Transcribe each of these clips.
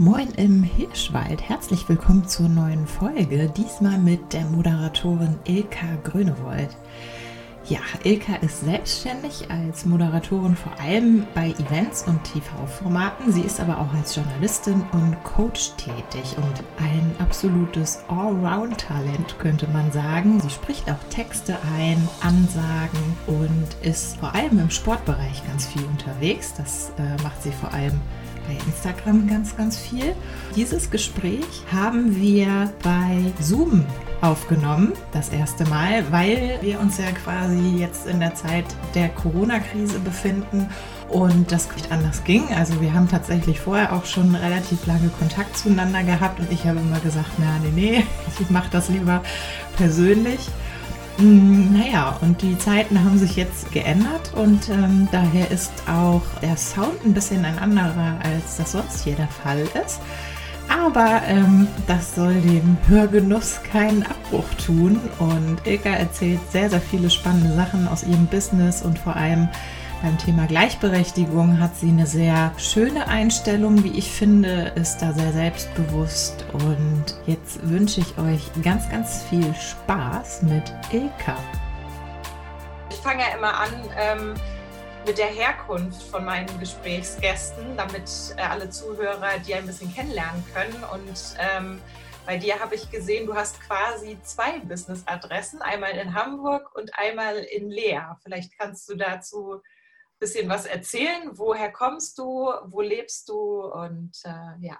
Moin im Hirschwald, herzlich willkommen zur neuen Folge, diesmal mit der Moderatorin Ilka Grönewold. Ja, Ilka ist selbstständig als Moderatorin vor allem bei Events und TV-Formaten. Sie ist aber auch als Journalistin und Coach tätig und ein absolutes Allround-Talent, könnte man sagen. Sie spricht auch Texte ein, Ansagen und ist vor allem im Sportbereich ganz viel unterwegs. Das macht sie vor allem bei Instagram ganz viel. Dieses Gespräch haben wir bei Zoom aufgenommen, das erste Mal, weil wir uns ja quasi jetzt in der Zeit der Corona-Krise befinden und das nicht anders ging. Also wir haben tatsächlich vorher auch schon relativ lange Kontakt zueinander gehabt und ich habe immer gesagt, nee, ich mache das lieber persönlich. Naja, und die Zeiten haben sich jetzt geändert und daher ist auch der Sound ein bisschen ein anderer, als das sonst hier der Fall ist. Aber das soll dem Hörgenuss keinen Abbruch tun und Ilka erzählt sehr viele spannende Sachen aus ihrem Business und vor allem beim Thema Gleichberechtigung hat sie eine sehr schöne Einstellung, wie ich finde, ist da sehr selbstbewusst und jetzt wünsche ich euch ganz viel Spaß mit Ilka. Ich fange ja immer an mit der Herkunft von meinen Gesprächsgästen, damit alle Zuhörer die ein bisschen kennenlernen können und bei dir habe ich gesehen, du hast quasi zwei Business-Adressen, einmal in Hamburg und einmal in Leer. Vielleicht kannst du dazu bisschen was erzählen. Woher kommst du? Wo lebst du? Und ja.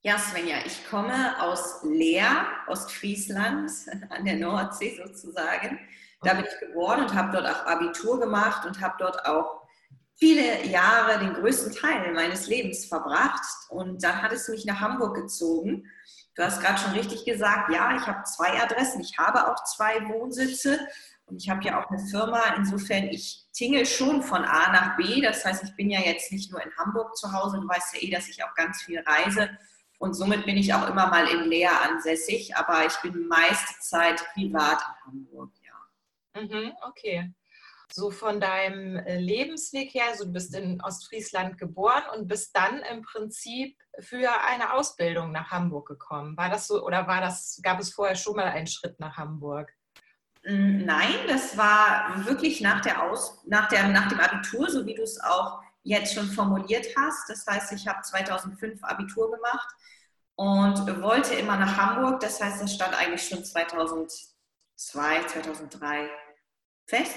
Ja, Svenja, ich komme aus Leer, Ostfriesland, an der Nordsee sozusagen. Da bin ich geboren und habe dort auch Abitur gemacht und habe dort auch viele Jahre, den größten Teil meines Lebens verbracht. Und dann hat es mich nach Hamburg gezogen. Du hast gerade schon richtig gesagt, ja, ich habe zwei Adressen. Ich habe auch zwei Wohnsitze. Und ich habe ja auch eine Firma, insofern, ich tingle schon von A nach B. Das heißt, ich bin ja jetzt nicht nur in Hamburg zu Hause. Du weißt ja dass ich auch ganz viel reise. Und somit bin ich auch immer mal in Leer ansässig. Aber ich bin meiste Zeit privat in Hamburg, ja. Mhm, okay. So von deinem Lebensweg her, also du bist in Ostfriesland geboren und bist dann im Prinzip für eine Ausbildung nach Hamburg gekommen. War das so oder gab es vorher schon mal einen Schritt nach Hamburg? Nein, das war wirklich nach dem Abitur, so wie du es auch jetzt schon formuliert hast. Das heißt, ich habe 2005 Abitur gemacht und wollte immer nach Hamburg. Das heißt, das stand eigentlich schon 2002, 2003 fest.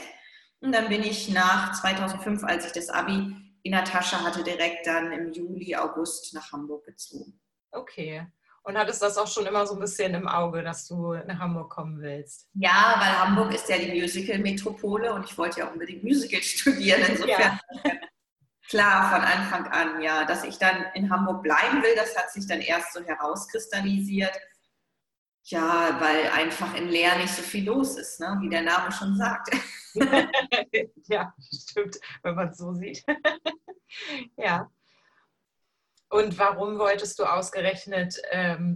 Und dann bin ich nach 2005, als ich das Abi in der Tasche hatte, direkt dann im Juli, August nach Hamburg gezogen. Okay. Und hattest das auch schon immer so ein bisschen im Auge, dass du nach Hamburg kommen willst? Ja, weil Hamburg ist ja die Musical-Metropole und ich wollte ja unbedingt Musical studieren. Insofern ja. Klar, von Anfang an, ja. Dass ich dann in Hamburg bleiben will, das hat sich dann erst so herauskristallisiert. Ja, weil einfach in Leer nicht so viel los ist, ne? Wie der Name schon sagt. Ja, stimmt, wenn man es so sieht. Ja. Und warum wolltest du ausgerechnet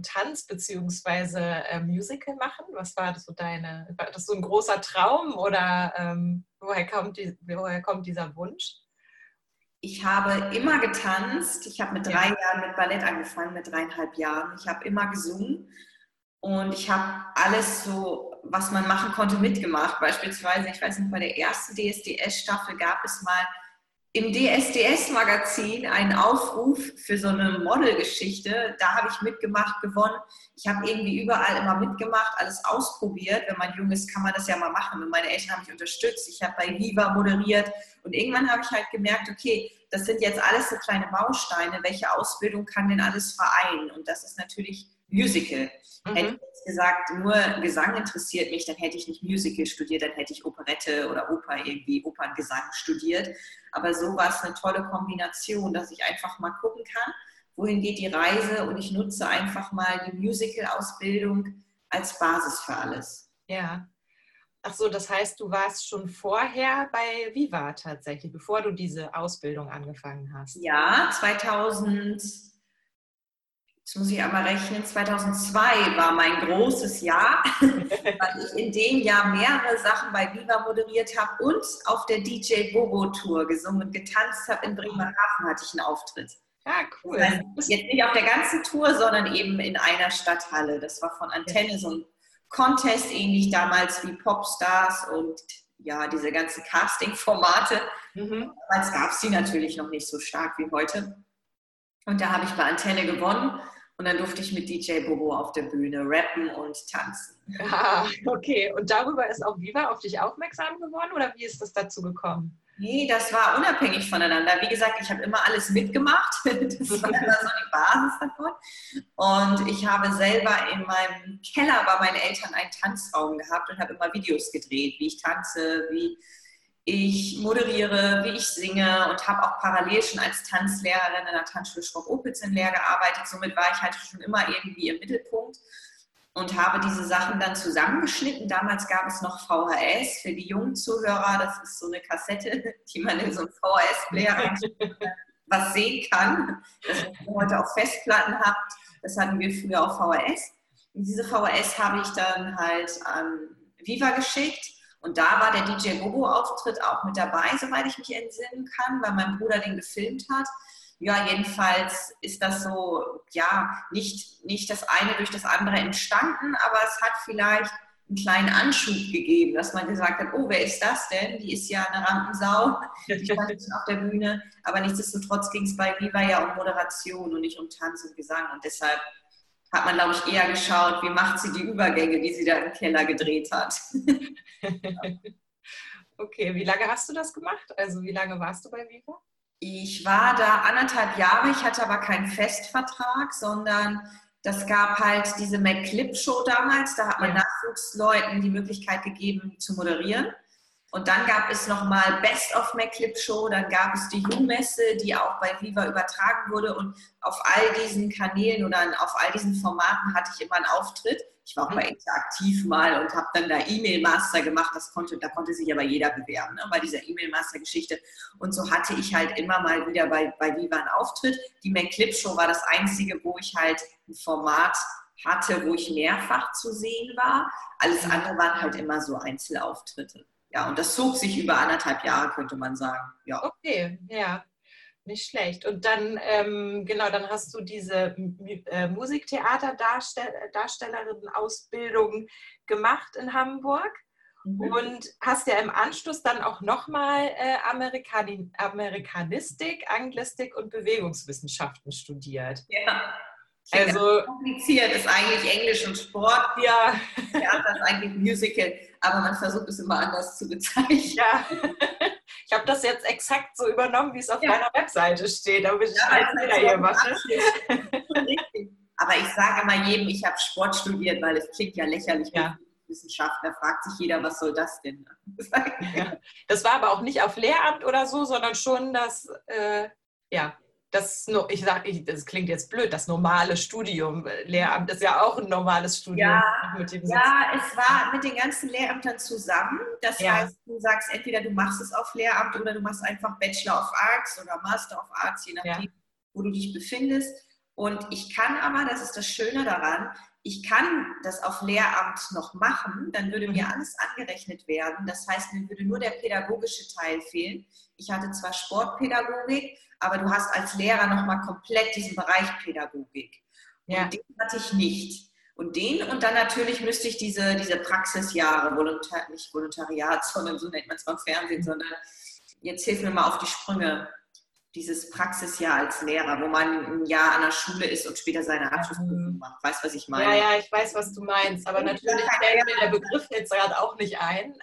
Tanz bzw. Musical machen? Was war das so war das so ein großer Traum oder woher kommt dieser Wunsch? Ich habe immer getanzt. Ich habe mit 3 Jahren mit Ballett angefangen, mit 3,5 Jahren. Ich habe immer gesungen. Und ich habe alles so, was man machen konnte, mitgemacht. Beispielsweise, ich weiß nicht, bei der ersten DSDS-Staffel gab es mal im DSDS-Magazin einen Aufruf für so eine Model-Geschichte. Da habe ich mitgemacht, gewonnen. Ich habe irgendwie überall immer mitgemacht, alles ausprobiert. Wenn man jung ist, kann man das ja mal machen. Und meine Eltern haben mich unterstützt. Ich habe bei Viva moderiert. Und irgendwann habe ich halt gemerkt, okay, das sind jetzt alles so kleine Bausteine. Welche Ausbildung kann denn alles vereinen? Und das ist natürlich Musical. Hätte ich jetzt gesagt, nur Gesang interessiert mich, dann hätte ich nicht Musical studiert, dann hätte ich Operette oder Operngesang studiert. Aber so war es eine tolle Kombination, dass ich einfach mal gucken kann, wohin geht die Reise und ich nutze einfach mal die Musical-Ausbildung als Basis für alles. Ja. Ach so, das heißt, du warst schon vorher bei Viva tatsächlich, bevor du diese Ausbildung angefangen hast. Ja, 2002 war mein großes Jahr, weil ich in dem Jahr mehrere Sachen bei Viva moderiert habe und auf der DJ Bobo Tour gesungen und getanzt habe. In Bremerhaven hatte ich einen Auftritt. Ja, cool. Das heißt, du bist jetzt nicht auf der ganzen Tour, sondern eben in einer Stadthalle. Das war von Antenne so ein Contest, ähnlich damals wie Popstars und ja, diese ganzen Casting-Formate. Mhm. Damals gab es die natürlich noch nicht so stark wie heute. Und da habe ich bei Antenne gewonnen und dann durfte ich mit DJ Bobo auf der Bühne rappen und tanzen. Ah, okay. Und darüber ist auch Viva auf dich aufmerksam geworden oder wie ist das dazu gekommen? Nee, das war unabhängig voneinander. Wie gesagt, ich habe immer alles mitgemacht. Das war immer so die Basis davon. Und ich habe selber in meinem Keller bei meinen Eltern einen Tanzraum gehabt und habe immer Videos gedreht, wie ich tanze, wie ich moderiere, wie ich singe und habe auch parallel schon als Tanzlehrerin in der Tanzschule Schrock-Opitz in Leer gearbeitet. Somit war ich halt schon immer irgendwie im Mittelpunkt und habe diese Sachen dann zusammengeschnitten. Damals gab es noch VHS für die jungen Zuhörer. Das ist so eine Kassette, die man in so einem VHS-Player was sehen kann. Das, was ihr heute auf Festplatten habt, das hatten wir früher auf VHS. Und diese VHS habe ich dann halt an Viva geschickt. Und da war der DJ Bobo-Auftritt auch mit dabei, soweit ich mich entsinnen kann, weil mein Bruder den gefilmt hat. Ja, jedenfalls ist das so, ja, nicht das eine durch das andere entstanden, aber es hat vielleicht einen kleinen Anschub gegeben, dass man gesagt hat, oh, wer ist das denn? Die ist ja eine Rampensau, die stand auf der Bühne. Aber nichtsdestotrotz ging es bei Viva ja um Moderation und nicht um Tanz und Gesang. Und deshalb hat man, glaube ich, eher geschaut, wie macht sie die Übergänge, die sie da im Keller gedreht hat. Okay, wie lange hast du das gemacht? Also wie lange warst du bei Viva? Ich war da 1,5 Jahre, ich hatte aber keinen Festvertrag, sondern das gab halt diese MacClip Show damals, da hat man Nachwuchsleuten die Möglichkeit gegeben zu moderieren. Und dann gab es nochmal Best of MacClip Show, dann gab es die U-Messe, die auch bei Viva übertragen wurde und auf all diesen Kanälen oder auf all diesen Formaten hatte ich immer einen Auftritt. Ich war auch bei Interaktiv mal und habe dann da E-Mail-Master gemacht. Da konnte sich aber jeder bewerben, ne, bei dieser E-Mail-Master-Geschichte. Und so hatte ich halt immer mal wieder bei Viva einen Auftritt. Die MacClip-Show war das Einzige, wo ich halt ein Format hatte, wo ich mehrfach zu sehen war. Alles andere waren halt immer so Einzelauftritte. Ja, und das zog sich über 1,5 Jahre, könnte man sagen. Ja. Okay, ja. Nicht schlecht. Und dann, genau, dann hast du diese Musiktheaterdarstellerin-Ausbildung gemacht in Hamburg und hast ja im Anschluss dann auch nochmal Amerikanistik, Anglistik und Bewegungswissenschaften studiert. Ja. Also kompliziert ist eigentlich Englisch und Sport. Ja. Theater ist eigentlich Musical, aber man versucht es immer anders zu bezeichnen. Ja. Ich habe das jetzt exakt so übernommen, wie es auf meiner Webseite steht. Da bin ich hier mache. Aber ich sage immer jedem, ich habe Sport studiert, weil es klingt ja lächerlich. Ja. Wissenschaftler, fragt sich jeder, was soll das denn? Ja. Das war aber auch nicht auf Lehramt oder so, sondern schon das, das klingt jetzt blöd, das normale Studium. Lehramt ist ja auch ein normales Studium. Ja, es war mit den ganzen Lehrämtern zusammen. Das heißt, du sagst entweder du machst es auf Lehramt oder du machst einfach Bachelor of Arts oder Master of Arts, je nachdem, wo du dich befindest. Und ich kann aber, das ist das Schöne daran, ich kann das auf Lehramt noch machen, dann würde mir alles angerechnet werden. Das heißt, mir würde nur der pädagogische Teil fehlen. Ich hatte zwar Sportpädagogik, aber du hast als Lehrer nochmal komplett diesen Bereich Pädagogik. Ja. Und den hatte ich nicht. Und dann natürlich müsste ich diese Praxisjahre, nicht Volontariat, sondern so nennt man es beim Fernsehen, sondern jetzt hilf mir mal auf die Sprünge. Dieses Praxisjahr als Lehrer, wo man ein Jahr an der Schule ist und später seine Abschlussprüfung macht. Weißt du, was ich meine? Ja, ja, ich weiß, was du meinst. Aber natürlich fällt mir der Begriff jetzt gerade auch nicht ein.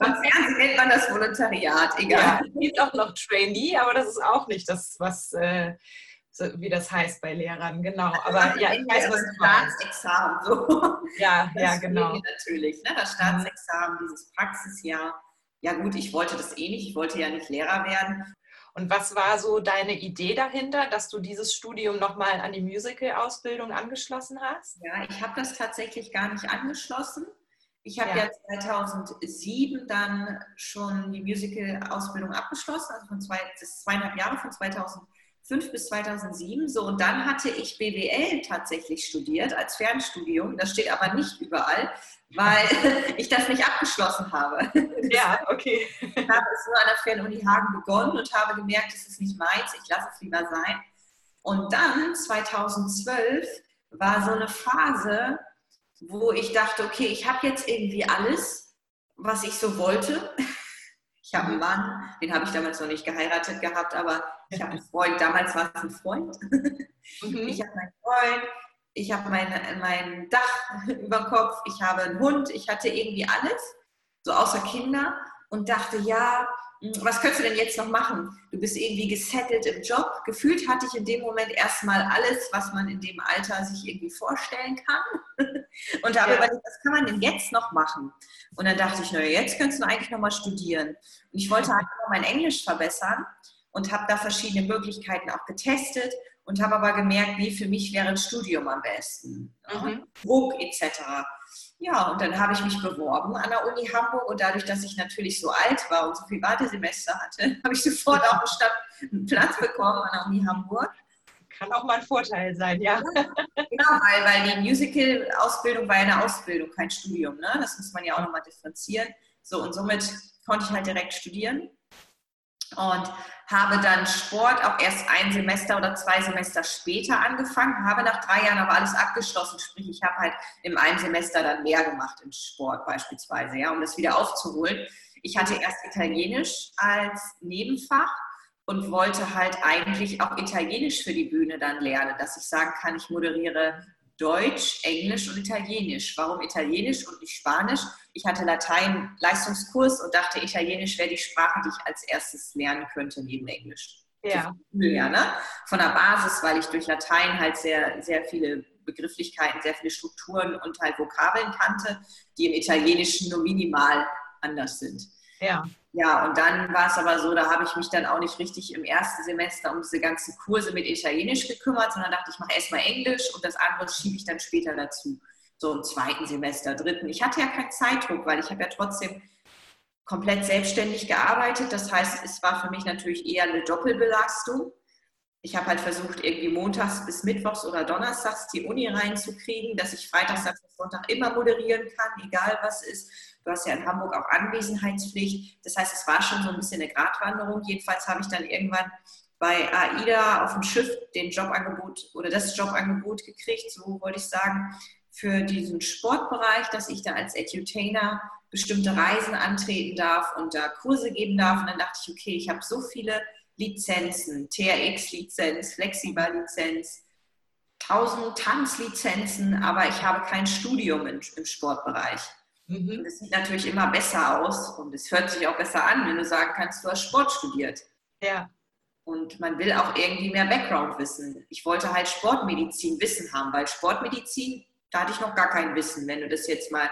Beim Fernsehen nennt man das Volontariat, egal. Es gibt auch noch Trainee, aber das ist auch nicht das, was, wie das heißt bei Lehrern, genau. Aber also ich weiß, was du meinst. Staatsexamen, so. Ja, ja, genau. Natürlich, ne? Das Staatsexamen, dieses Praxisjahr. Ja gut, ich wollte das eh nicht. Ich wollte ja nicht Lehrer werden. Und was war so deine Idee dahinter, dass du dieses Studium nochmal an die Musical-Ausbildung angeschlossen hast? Ja, ich habe das tatsächlich gar nicht angeschlossen. Ich habe ja 2007 dann schon die Musical-Ausbildung abgeschlossen, also das 2,5 Jahre, von 2005 bis 2007. So, und dann hatte ich BWL tatsächlich studiert als Fernstudium. Das steht aber nicht überall, weil ich das nicht abgeschlossen habe. Ja, okay. Ich habe es nur an der Fernuni Hagen begonnen und habe gemerkt, es ist nicht meins, ich lasse es lieber sein. Und dann 2012 war so eine Phase, wo ich dachte, okay, ich habe jetzt irgendwie alles, was ich so wollte. Ich habe einen Mann, den habe ich damals noch nicht geheiratet gehabt, aber ich habe einen Freund, damals war es ein Freund. Ich habe meinen Freund, ich habe mein Dach über dem Kopf, ich habe einen Hund, ich hatte irgendwie alles, so außer Kinder, und dachte, ja, was könntest du denn jetzt noch machen? Du bist irgendwie gesettelt im Job. Gefühlt hatte ich in dem Moment erstmal alles, was man in dem Alter sich irgendwie vorstellen kann. Und habe überlegt, was kann man denn jetzt noch machen? Und dann dachte ich, naja, jetzt könntest du eigentlich nochmal studieren. Und ich wollte halt immer mein Englisch verbessern und habe da verschiedene Möglichkeiten auch getestet und habe aber gemerkt, nee, für mich wäre ein Studium am besten. Druck etc. Ja, und dann habe ich mich beworben an der Uni Hamburg, und dadurch, dass ich natürlich so alt war und so viel Wartesemester hatte, habe ich sofort auch einen Platz bekommen an der Uni Hamburg. Kann auch mal ein Vorteil sein, ja. Genau, weil die Musical-Ausbildung war eine Ausbildung, kein Studium, ne? Das muss man ja auch nochmal differenzieren. So, und somit konnte ich halt direkt studieren und habe dann Sport auch erst ein Semester oder 2 Semester später angefangen, habe nach 3 Jahren aber alles abgeschlossen, sprich ich habe halt im einen Semester dann mehr gemacht in Sport beispielsweise, ja, um das wieder aufzuholen. Ich hatte erst Italienisch als Nebenfach und wollte halt eigentlich auch Italienisch für die Bühne dann lernen, dass ich sagen kann, ich moderiere Deutsch, Englisch und Italienisch. Warum Italienisch und nicht Spanisch? Ich hatte Latein-Leistungskurs und dachte, Italienisch wäre die Sprache, die ich als erstes lernen könnte neben Englisch. Ja. Ja, ne? Von der Basis, weil ich durch Latein halt sehr, sehr viele Begrifflichkeiten, sehr viele Strukturen und halt Vokabeln kannte, die im Italienischen nur minimal anders sind. Ja. Ja, und dann war es aber so, da habe ich mich dann auch nicht richtig im ersten Semester um diese ganzen Kurse mit Italienisch gekümmert, sondern dachte, ich mache erstmal Englisch und das andere schiebe ich dann später dazu. So im 2. Semester, 3. Ich hatte ja keinen Zeitdruck, weil ich habe ja trotzdem komplett selbstständig gearbeitet. Das heißt, es war für mich natürlich eher eine Doppelbelastung. Ich habe halt versucht, irgendwie montags bis mittwochs oder donnerstags die Uni reinzukriegen, dass ich freitags, Samstag, Sonntag immer moderieren kann, egal was ist. Du hast ja in Hamburg auch Anwesenheitspflicht. Das heißt, es war schon so ein bisschen eine Gratwanderung. Jedenfalls habe ich dann irgendwann bei AIDA auf dem Schiff das Jobangebot gekriegt, so wollte ich sagen, für diesen Sportbereich, dass ich da als Edutainer bestimmte Reisen antreten darf und da Kurse geben darf. Und dann dachte ich, okay, ich habe so viele Lizenzen, TRX-Lizenz, Flexibar-Lizenz, 1000 Tanzlizenzen, aber ich habe kein Studium im Sportbereich. Das sieht natürlich immer besser aus und es hört sich auch besser an, wenn du sagen kannst, du hast Sport studiert. Ja. Und man will auch irgendwie mehr Background-Wissen. Ich wollte halt Sportmedizin-Wissen haben, weil Sportmedizin, da hatte ich noch gar kein Wissen. Wenn du das jetzt mal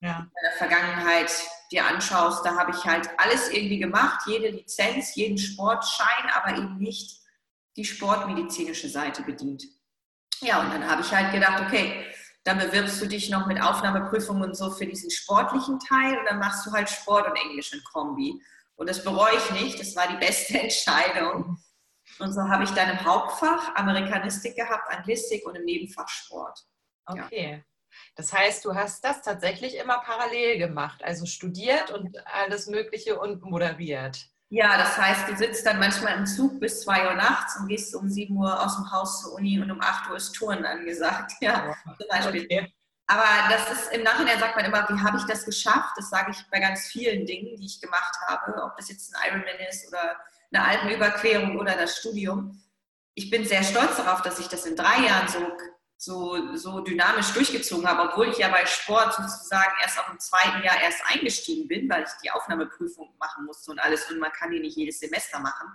in der Vergangenheit dir anschaust, da habe ich halt alles irgendwie gemacht, jede Lizenz, jeden Sportschein, aber eben nicht die sportmedizinische Seite bedient. Ja, und dann habe ich halt gedacht, okay, dann bewirbst du dich noch mit Aufnahmeprüfungen und so für diesen sportlichen Teil und dann machst du halt Sport und Englisch in Kombi. Und das bereue ich nicht, das war die beste Entscheidung. Und so habe ich dann im Hauptfach Amerikanistik gehabt, Anglistik und im Nebenfach Sport. Okay, ja. Das heißt, du hast das tatsächlich immer parallel gemacht, also studiert und alles Mögliche und moderiert. Ja, das heißt, du sitzt dann manchmal im Zug bis 2 Uhr nachts und gehst um 7 Uhr aus dem Haus zur Uni und um 8 Uhr ist Touren angesagt. Ja, zum Beispiel. Okay. Aber das ist, im Nachhinein sagt man immer, wie habe ich das geschafft? Das sage ich bei ganz vielen Dingen, die ich gemacht habe, ob das jetzt ein Ironman ist oder eine Alpenüberquerung oder das Studium. Ich bin sehr stolz darauf, dass ich das in 3 Jahren so dynamisch durchgezogen habe, obwohl ich ja bei Sport sozusagen erst auch im 2. Jahr erst eingestiegen bin, weil ich die Aufnahmeprüfung machen musste und alles, und man kann die nicht jedes Semester machen.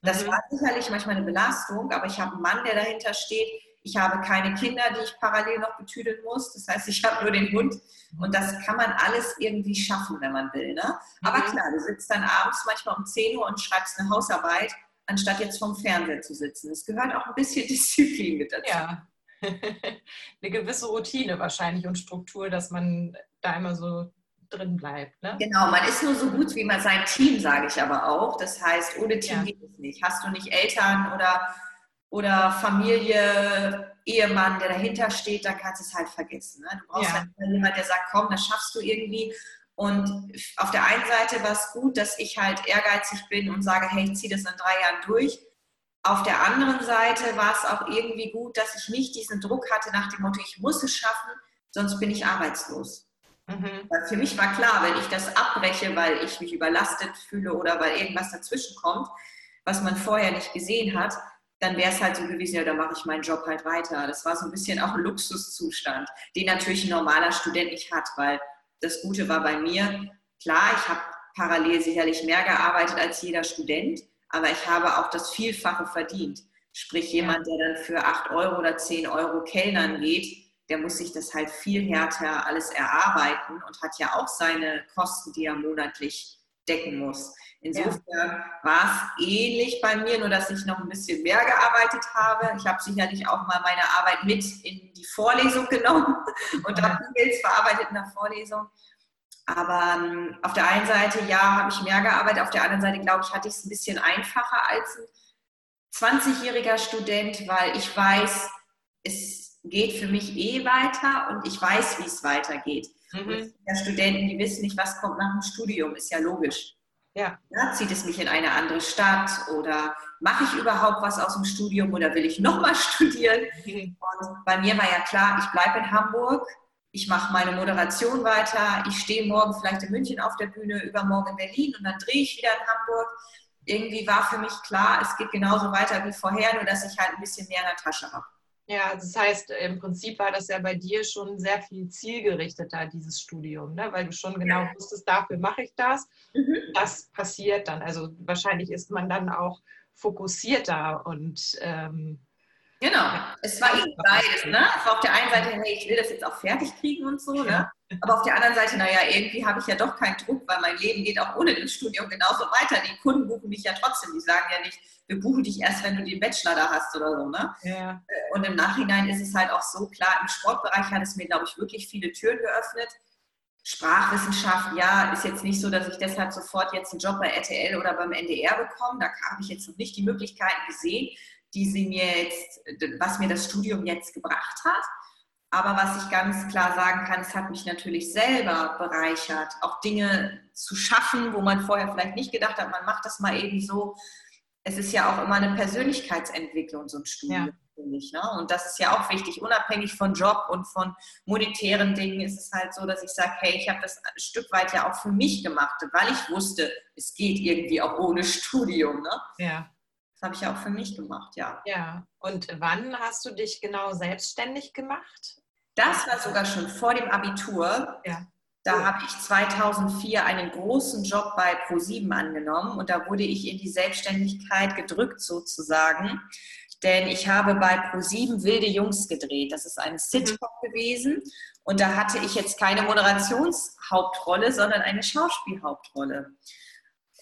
Das war sicherlich manchmal eine Belastung, aber ich habe einen Mann, der dahinter steht. Ich habe keine Kinder, die ich parallel noch betüdeln muss. Das heißt, ich habe nur den Hund und das kann man alles irgendwie schaffen, wenn man will. Ne? Aber klar, du sitzt dann abends manchmal um 10 Uhr und schreibst eine Hausarbeit, anstatt jetzt vorm Fernseher zu sitzen. Es gehört auch ein bisschen Disziplin mit dazu. Ja. Eine gewisse Routine wahrscheinlich und Struktur, dass man da immer so drin bleibt. Ne? Genau, man ist nur so gut wie man sein Team, sage ich aber auch. Das heißt, ohne Team geht es nicht. Hast du nicht Eltern oder Familie, Ehemann, der dahinter steht, dann kannst du es halt vergessen. Ne? Du brauchst halt jemanden, der sagt, komm, das schaffst du irgendwie. Und auf der einen Seite war es gut, dass ich halt ehrgeizig bin und sage, hey, ich ziehe das in 3 Jahren durch. Auf der anderen Seite war es auch irgendwie gut, dass ich nicht diesen Druck hatte nach dem Motto, ich muss es schaffen, sonst bin ich arbeitslos. Mhm. Für mich war klar, wenn ich das abbreche, weil ich mich überlastet fühle oder weil irgendwas dazwischen kommt, was man vorher nicht gesehen hat, dann wäre es halt so gewesen, ja, dann mache ich meinen Job halt weiter. Das war so ein bisschen auch ein Luxuszustand, den natürlich ein normaler Student nicht hat, weil das Gute war bei mir, klar, ich habe parallel sicherlich mehr gearbeitet als jeder Student, aber ich habe auch das Vielfache verdient. Sprich, jemand, der dann für 8 Euro oder 10 Euro kellnern geht, der muss sich das halt viel härter alles erarbeiten und hat ja auch seine Kosten, die er monatlich decken muss. Insofern war es ähnlich bei mir, nur dass ich noch ein bisschen mehr gearbeitet habe. Ich habe sicherlich auch mal meine Arbeit mit in die Vorlesung genommen und habe E-Mails verarbeitet in der Vorlesung. Aber auf der einen Seite, habe ich mehr gearbeitet, auf der anderen Seite, glaube ich, hatte ich es ein bisschen einfacher als ein 20-jähriger Student, weil ich weiß, es geht für mich eh weiter und ich weiß, wie es weitergeht. Mhm. Die Studenten, die wissen nicht, was kommt nach dem Studium, ist ja logisch. Ja, zieht es mich in eine andere Stadt oder mache ich überhaupt was aus dem Studium oder will ich nochmal studieren? Mhm. Und bei mir war ja klar, ich bleibe in Hamburg, ich mache meine Moderation weiter, ich stehe morgen vielleicht in München auf der Bühne, übermorgen in Berlin und dann drehe ich wieder in Hamburg. Irgendwie war für mich klar, es geht genauso weiter wie vorher, nur dass ich halt ein bisschen mehr in der Tasche habe. Ja, das heißt, im Prinzip war das ja bei dir schon sehr viel zielgerichteter, dieses Studium, ne? Weil du schon genau wusstest, dafür mache ich das. Mhm. Das passiert dann. Also wahrscheinlich ist man dann auch fokussierter und... genau, es war eben beides. Ne? Es war auf der einen Seite, hey, ich will das jetzt auch fertig kriegen und so, ne? Aber auf der anderen Seite, naja, irgendwie habe ich ja doch keinen Druck, weil mein Leben geht auch ohne das Studium genauso weiter. Die Kunden buchen mich ja trotzdem, die sagen ja nicht, wir buchen dich erst, wenn du den Bachelor da hast oder so. Ne? Ja. Und im Nachhinein ist es halt auch so, klar, im Sportbereich hat es mir, glaube ich, wirklich viele Türen geöffnet. Sprachwissenschaft, ja, ist jetzt nicht so, dass ich deshalb sofort jetzt einen Job bei RTL oder beim NDR bekomme. Da habe ich jetzt noch nicht die Möglichkeiten gesehen, die sie mir jetzt, was mir das Studium jetzt gebracht hat. Aber was ich ganz klar sagen kann, es hat mich natürlich selber bereichert, auch Dinge zu schaffen, wo man vorher vielleicht nicht gedacht hat, man macht das mal eben so. Es ist ja auch immer eine Persönlichkeitsentwicklung, so ein Studium, finde ich, ne? Und das ist ja auch wichtig, unabhängig von Job und von monetären Dingen ist es halt so, dass ich sage, hey, ich habe das ein Stück weit ja auch für mich gemacht, weil ich wusste, es geht irgendwie auch ohne Studium, ne? Ja. Das habe ich ja auch für mich gemacht, ja. Ja, und wann hast du dich genau selbstständig gemacht? Das war sogar schon vor dem Abitur. Ja. Da habe ich 2004 einen großen Job bei ProSieben angenommen und da wurde ich in die Selbstständigkeit gedrückt sozusagen, denn ich habe bei ProSieben Wilde Jungs gedreht. Das ist eine Sitcom gewesen und da hatte ich jetzt keine Moderationshauptrolle, sondern eine Schauspielhauptrolle.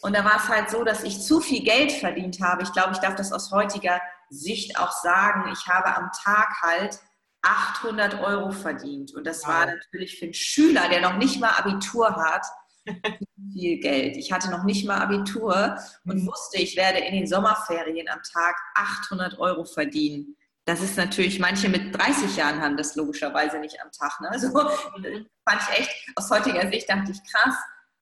Und da war es halt so, dass ich zu viel Geld verdient habe. Ich glaube, ich darf das aus heutiger Sicht auch sagen. Ich habe am Tag halt 800 Euro verdient. Und das war natürlich für einen Schüler, der noch nicht mal Abitur hat, viel Geld. Ich hatte noch nicht mal Abitur und wusste, ich werde in den Sommerferien am Tag 800 Euro verdienen. Das ist natürlich, manche mit 30 Jahren haben das logischerweise nicht am Tag. Ne? Also fand ich echt, aus heutiger Sicht dachte ich, krass,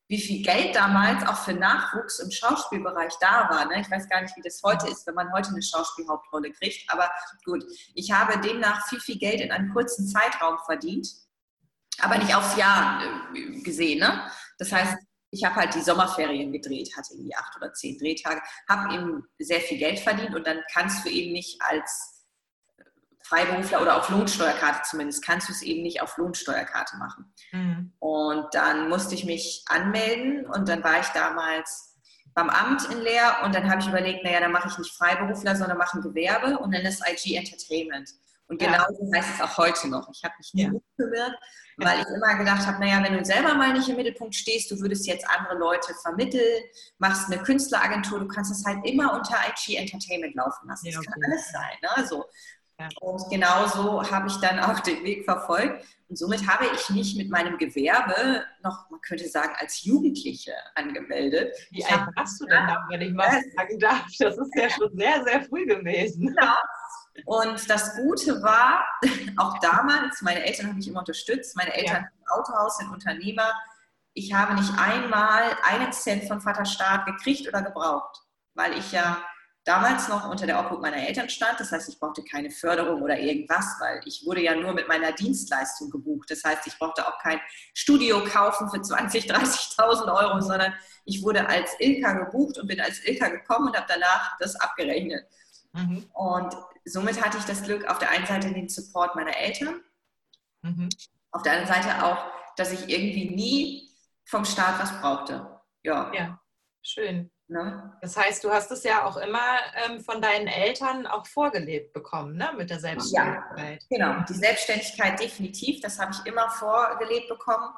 wie viel Geld damals auch für Nachwuchs im Schauspielbereich da war. Ne? Ich weiß gar nicht, wie das heute ist, wenn man heute eine Schauspielhauptrolle kriegt. Aber gut, ich habe demnach viel, viel Geld in einem kurzen Zeitraum verdient, aber nicht aufs Jahr gesehen. Ne? Das heißt, ich habe halt die Sommerferien gedreht, hatte irgendwie 8 oder 10 Drehtage, habe eben sehr viel Geld verdient und dann kannst du eben nicht als Freiberufler oder auf Lohnsteuerkarte zumindest, kannst du es eben nicht auf Lohnsteuerkarte machen. Mhm. Und dann musste ich mich anmelden und dann war ich damals beim Amt in Leer und dann habe ich überlegt, naja, dann mache ich nicht Freiberufler, sondern mache ein Gewerbe und dann ist IG Entertainment. Und genauso heißt es auch heute noch. Ich habe mich nie umgewirkt, weil ich immer gedacht habe, naja, wenn du selber mal nicht im Mittelpunkt stehst, du würdest jetzt andere Leute vermitteln, machst eine Künstleragentur, du kannst das halt immer unter IG Entertainment laufen lassen. Das kann alles sein, ne? So. Und genau so habe ich dann auch den Weg verfolgt. Und somit habe ich mich mit meinem Gewerbe noch, man könnte sagen, als Jugendliche angemeldet. Wie alt warst du denn da, wenn ich mal sagen darf? Das ist ja schon sehr, sehr früh gewesen. Genau. Und das Gute war, auch damals, meine Eltern haben mich immer unterstützt. Meine Eltern sind im Autohaus, sind Unternehmer. Ich habe nicht einmal einen Cent von Vater Staat gekriegt oder gebraucht, weil ich ja damals noch unter der Obhut meiner Eltern stand. Das heißt, ich brauchte keine Förderung oder irgendwas, weil ich wurde ja nur mit meiner Dienstleistung gebucht. Das heißt, ich brauchte auch kein Studio kaufen für 20.000, 30.000 Euro, sondern ich wurde als Ilka gebucht und bin als Ilka gekommen und habe danach das abgerechnet. Mhm. Und somit hatte ich das Glück, auf der einen Seite den Support meiner Eltern, mhm. auf der anderen Seite auch, dass ich irgendwie nie vom Staat was brauchte. Ja, ja, schön. Ne? Das heißt, du hast es ja auch immer von deinen Eltern auch vorgelebt bekommen, ne? Mit der Selbstständigkeit. Ja, genau. Die Selbstständigkeit definitiv, das habe ich immer vorgelebt bekommen.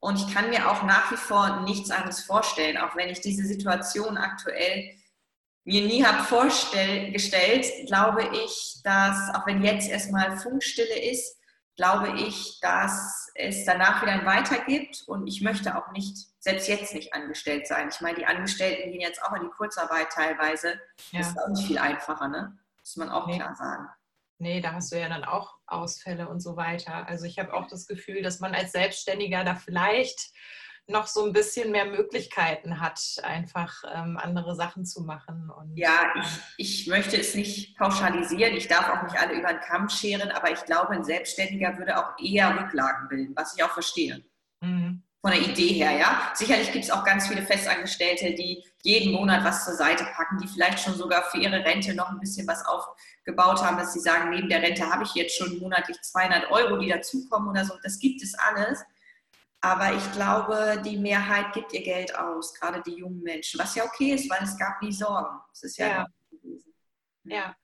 Und ich kann mir auch nach wie vor nichts anderes vorstellen, auch wenn ich diese Situation aktuell mir nie habe vorgestellt, glaube ich, dass, auch wenn jetzt erstmal Funkstille ist, glaube ich, dass es danach wieder ein Weiter gibt und ich möchte auch nicht, selbst jetzt nicht angestellt sein. Ich meine, die Angestellten gehen jetzt auch in die Kurzarbeit teilweise. Ja. Das ist auch nicht viel einfacher, ne? Muss man auch klar sagen. Nee, da hast du ja dann auch Ausfälle und so weiter. Also ich habe auch das Gefühl, dass man als Selbstständiger da vielleicht noch so ein bisschen mehr Möglichkeiten hat, einfach andere Sachen zu machen. Und ja, ich möchte es nicht pauschalisieren. Ich darf auch nicht alle über den Kamm scheren, aber ich glaube, ein Selbstständiger würde auch eher Rücklagen bilden, was ich auch verstehe. Mhm. Von der Idee her, ja. Sicherlich gibt es auch ganz viele Festangestellte, die jeden Monat was zur Seite packen, die vielleicht schon sogar für ihre Rente noch ein bisschen was aufgebaut haben, dass sie sagen, neben der Rente habe ich jetzt schon monatlich 200 Euro, die dazukommen oder so. Das gibt es alles. Aber ich glaube, die Mehrheit gibt ihr Geld aus, gerade die jungen Menschen. Was ja okay ist, weil es gab nie Sorgen. Das ist ja nicht gewesen. Ja.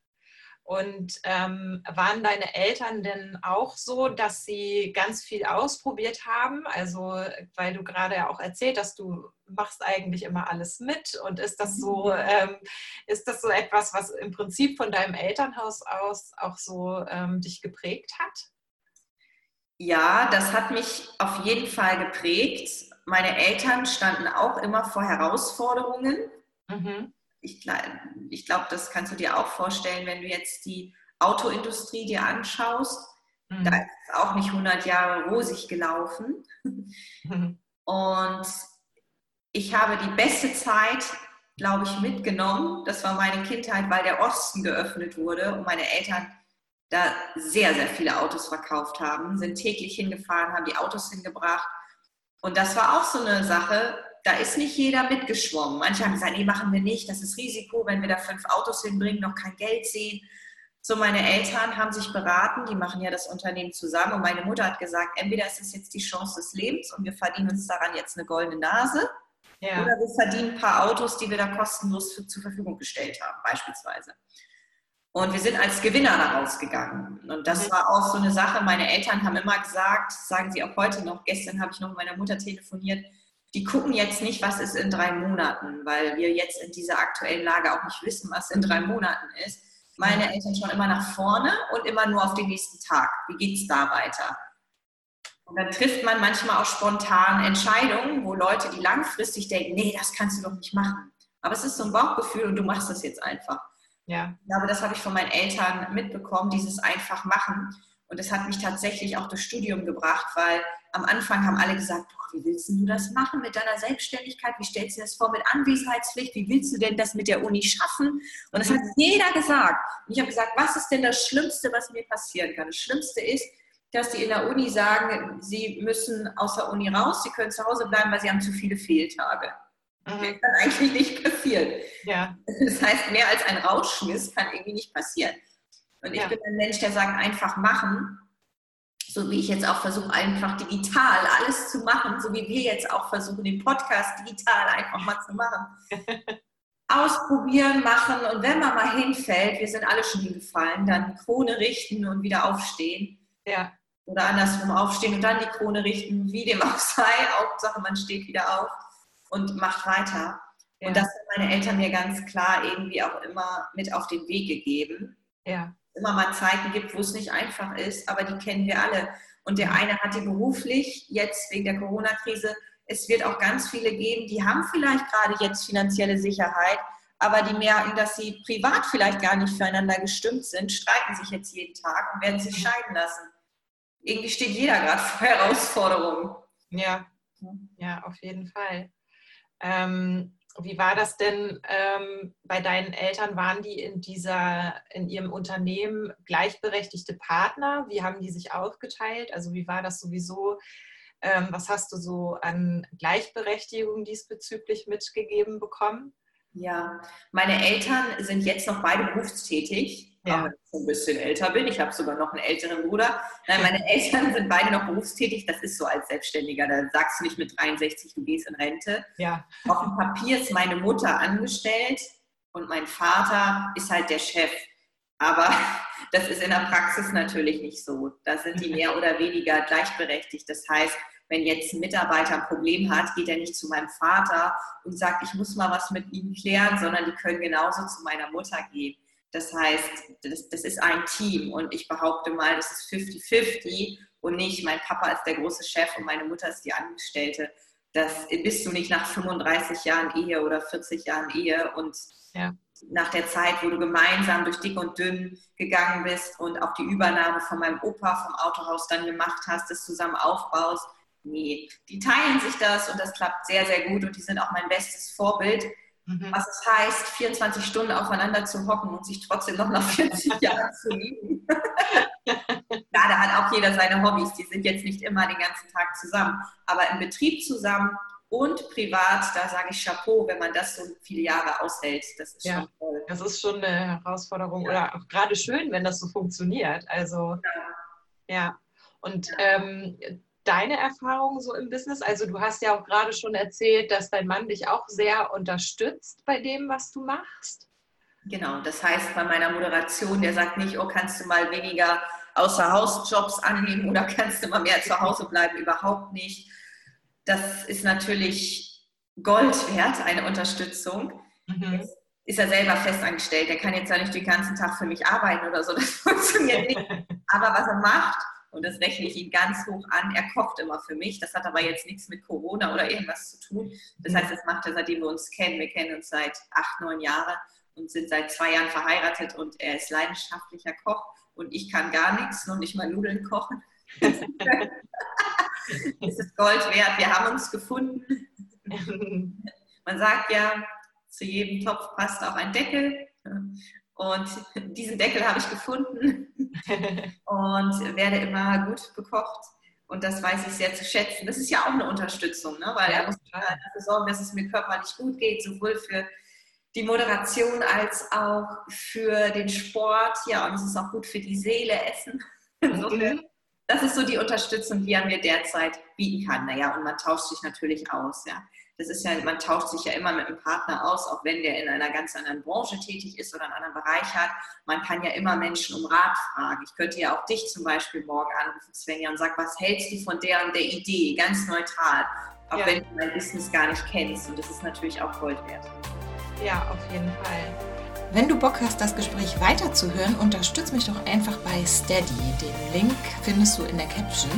Und waren deine Eltern denn auch so, dass sie ganz viel ausprobiert haben? Also, weil du gerade ja auch erzählt hast, du machst eigentlich immer alles mit. Und ist das so etwas, was im Prinzip von deinem Elternhaus aus auch so dich geprägt hat? Ja, das hat mich auf jeden Fall geprägt. Meine Eltern standen auch immer vor Herausforderungen. Mhm. Ich glaube, das kannst du dir auch vorstellen, wenn du jetzt die Autoindustrie dir anschaust. Mhm. Da ist es auch nicht 100 Jahre rosig gelaufen. Mhm. Und ich habe die beste Zeit, glaube ich, mitgenommen. Das war meine Kindheit, weil der Osten geöffnet wurde und meine Eltern da sehr, sehr viele Autos verkauft haben, sind täglich hingefahren, haben die Autos hingebracht. Und das war auch so eine Sache, da ist nicht jeder mitgeschwommen. Manche haben gesagt, nee, machen wir nicht, das ist Risiko, wenn wir da 5 Autos hinbringen, noch kein Geld sehen. So, meine Eltern haben sich beraten, die machen ja das Unternehmen zusammen. Und meine Mutter hat gesagt, entweder ist es jetzt die Chance des Lebens und wir verdienen uns daran jetzt eine goldene Nase, ja, oder wir verdienen ein paar Autos, die wir da kostenlos zur Verfügung gestellt haben, beispielsweise. Und wir sind als Gewinner da rausgegangen. Und das war auch so eine Sache. Meine Eltern haben immer gesagt, sagen sie auch heute noch, gestern habe ich noch mit meiner Mutter telefoniert, die gucken jetzt nicht, was ist in 3 Monaten, weil wir jetzt in dieser aktuellen Lage auch nicht wissen, was in 3 Monaten ist. Meine Eltern schauen immer nach vorne und immer nur auf den nächsten Tag. Wie geht es da weiter? Und dann trifft man manchmal auch spontan Entscheidungen, wo Leute, die langfristig denken, nee, das kannst du doch nicht machen. Aber es ist so ein Bauchgefühl und du machst das jetzt einfach. Ja. Ich glaube, das habe ich von meinen Eltern mitbekommen, dieses einfach machen. Und das hat mich tatsächlich auch durchs Studium gebracht, weil am Anfang haben alle gesagt, boah, wie willst du das machen mit deiner Selbstständigkeit? Wie stellst du das vor mit Anwesenheitspflicht? Wie willst du denn das mit der Uni schaffen? Und das hat jeder gesagt. Und ich habe gesagt, was ist denn das Schlimmste, was mir passieren kann? Das Schlimmste ist, dass die in der Uni sagen, sie müssen aus der Uni raus, sie können zu Hause bleiben, weil sie haben zu viele Fehltage. Das kann eigentlich nicht passieren. Ja. Das heißt, mehr als ein Rausschmiss kann irgendwie nicht passieren. Und ich bin ein Mensch, der sagt, einfach machen, so wie ich jetzt auch versuche, einfach digital alles zu machen, so wie wir jetzt auch versuchen, den Podcast digital einfach mal zu machen. Ausprobieren, machen und wenn man mal hinfällt, wir sind alle schon hingefallen, dann Krone richten und wieder aufstehen. Ja. Oder andersrum aufstehen und dann die Krone richten, wie dem auch sei. Hauptsache, man steht wieder auf und macht weiter. Ja. Und das haben meine Eltern mir ganz klar irgendwie auch immer mit auf den Weg gegeben. Ja. Immer mal Zeiten gibt, wo es nicht einfach ist, aber die kennen wir alle. Und der eine hatte beruflich, jetzt wegen der Corona-Krise, es wird auch ganz viele geben, die haben vielleicht gerade jetzt finanzielle Sicherheit, aber die merken, dass sie privat vielleicht gar nicht füreinander gestimmt sind, streiten sich jetzt jeden Tag und werden sich scheiden lassen. Irgendwie steht jeder gerade vor Herausforderungen. Ja, auf jeden Fall. Wie war das denn bei deinen Eltern? Waren die in ihrem Unternehmen gleichberechtigte Partner? Wie haben die sich aufgeteilt? Also wie war das sowieso? Was hast du so an Gleichberechtigung diesbezüglich mitgegeben bekommen? Ja, meine Eltern sind jetzt noch beide berufstätig, ja. Auch wenn ich ein bisschen älter bin. Ich habe sogar noch einen älteren Bruder. Nein, meine Eltern sind beide noch berufstätig. Das ist so als Selbstständiger. Da sagst du nicht mit 63, du gehst in Rente. Ja. Auf dem Papier ist meine Mutter angestellt und mein Vater ist halt der Chef. Aber das ist in der Praxis natürlich nicht so. Da sind die mehr oder weniger gleichberechtigt. Das heißt, wenn jetzt ein Mitarbeiter ein Problem hat, geht er nicht zu meinem Vater und sagt, ich muss mal was mit ihm klären, sondern die können genauso zu meiner Mutter gehen. Das heißt, das ist ein Team und ich behaupte mal, das ist 50-50 und nicht, mein Papa ist der große Chef und meine Mutter ist die Angestellte. Das bist du nicht nach 35 Jahren Ehe oder 40 Jahren Ehe und ja. Nach der Zeit, wo du gemeinsam durch dick und dünn gegangen bist und auch die Übernahme von meinem Opa vom Autohaus dann gemacht hast, das zusammen aufbaust. Nee, die teilen sich das und das klappt sehr, sehr gut und die sind auch mein bestes Vorbild. Mhm. Was es heißt, 24 Stunden aufeinander zu hocken und sich trotzdem noch nach 40 Jahren zu lieben. Klar, da hat auch jeder seine Hobbys, die sind jetzt nicht immer den ganzen Tag zusammen, aber im Betrieb zusammen und privat, da sage ich Chapeau, wenn man das so viele Jahre aushält. Das ist ja, schon toll. Das ist schon eine Herausforderung ja. Oder auch gerade schön, wenn das so funktioniert. Also, ja. Und deine Erfahrungen so im Business, also du hast ja auch gerade schon erzählt, dass dein Mann dich auch sehr unterstützt bei dem, was du machst. Genau, das heißt bei meiner Moderation, der sagt nicht, oh, kannst du mal weniger Außerhausjobs annehmen oder kannst du mal mehr zu Hause bleiben, überhaupt nicht. Das ist natürlich Gold wert, eine Unterstützung. Mhm. Ist er selber festangestellt, der kann jetzt ja nicht den ganzen Tag für mich arbeiten oder so, das funktioniert nicht. Aber was er macht, und das rechne ich ihm ganz hoch an, er kocht immer für mich. Das hat aber jetzt nichts mit Corona oder irgendwas zu tun. Das heißt, das macht er, seitdem wir uns kennen. Wir kennen uns seit 8, 9 Jahren und sind seit 2 Jahren verheiratet und er ist leidenschaftlicher Koch und ich kann gar nichts, noch nicht mal Nudeln kochen. Es ist Gold wert, wir haben uns gefunden. Man sagt ja, zu jedem Topf passt auch ein Deckel. Und diesen Deckel habe ich gefunden und werde immer gut bekocht. Und das weiß ich sehr zu schätzen. Das ist ja auch eine Unterstützung, ne? Weil er muss dafür sorgen, dass es mir körperlich gut geht, sowohl für die Moderation als auch für den Sport. Ja, und es ist auch gut für die Seele, Essen. Mhm. Das ist so die Unterstützung, die er mir derzeit bieten kann. Naja, und man tauscht sich natürlich aus, ja. Das ist ja, man tauscht sich ja immer mit einem Partner aus, auch wenn der in einer ganz anderen Branche tätig ist oder einen anderen Bereich hat. Man kann ja immer Menschen um Rat fragen. Ich könnte ja auch dich zum Beispiel morgen anrufen, Svenja, und sagen, was hältst du von der und der Idee? Ganz neutral, auch wenn du mein Business gar nicht kennst. Und das ist natürlich auch Gold wert. Ja, auf jeden Fall. Wenn du Bock hast, das Gespräch weiterzuhören, unterstütz mich doch einfach bei Steady. Den Link findest du in der Caption.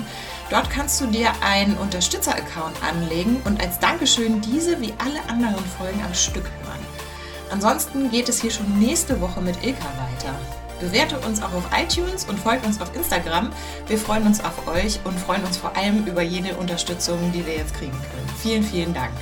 Dort kannst du dir einen Unterstützer-Account anlegen und als Dankeschön diese wie alle anderen Folgen am Stück hören. Ansonsten geht es hier schon nächste Woche mit Ilka weiter. Bewerte uns auch auf iTunes und folgt uns auf Instagram. Wir freuen uns auf euch und freuen uns vor allem über jede Unterstützung, die wir jetzt kriegen können. Vielen, vielen Dank.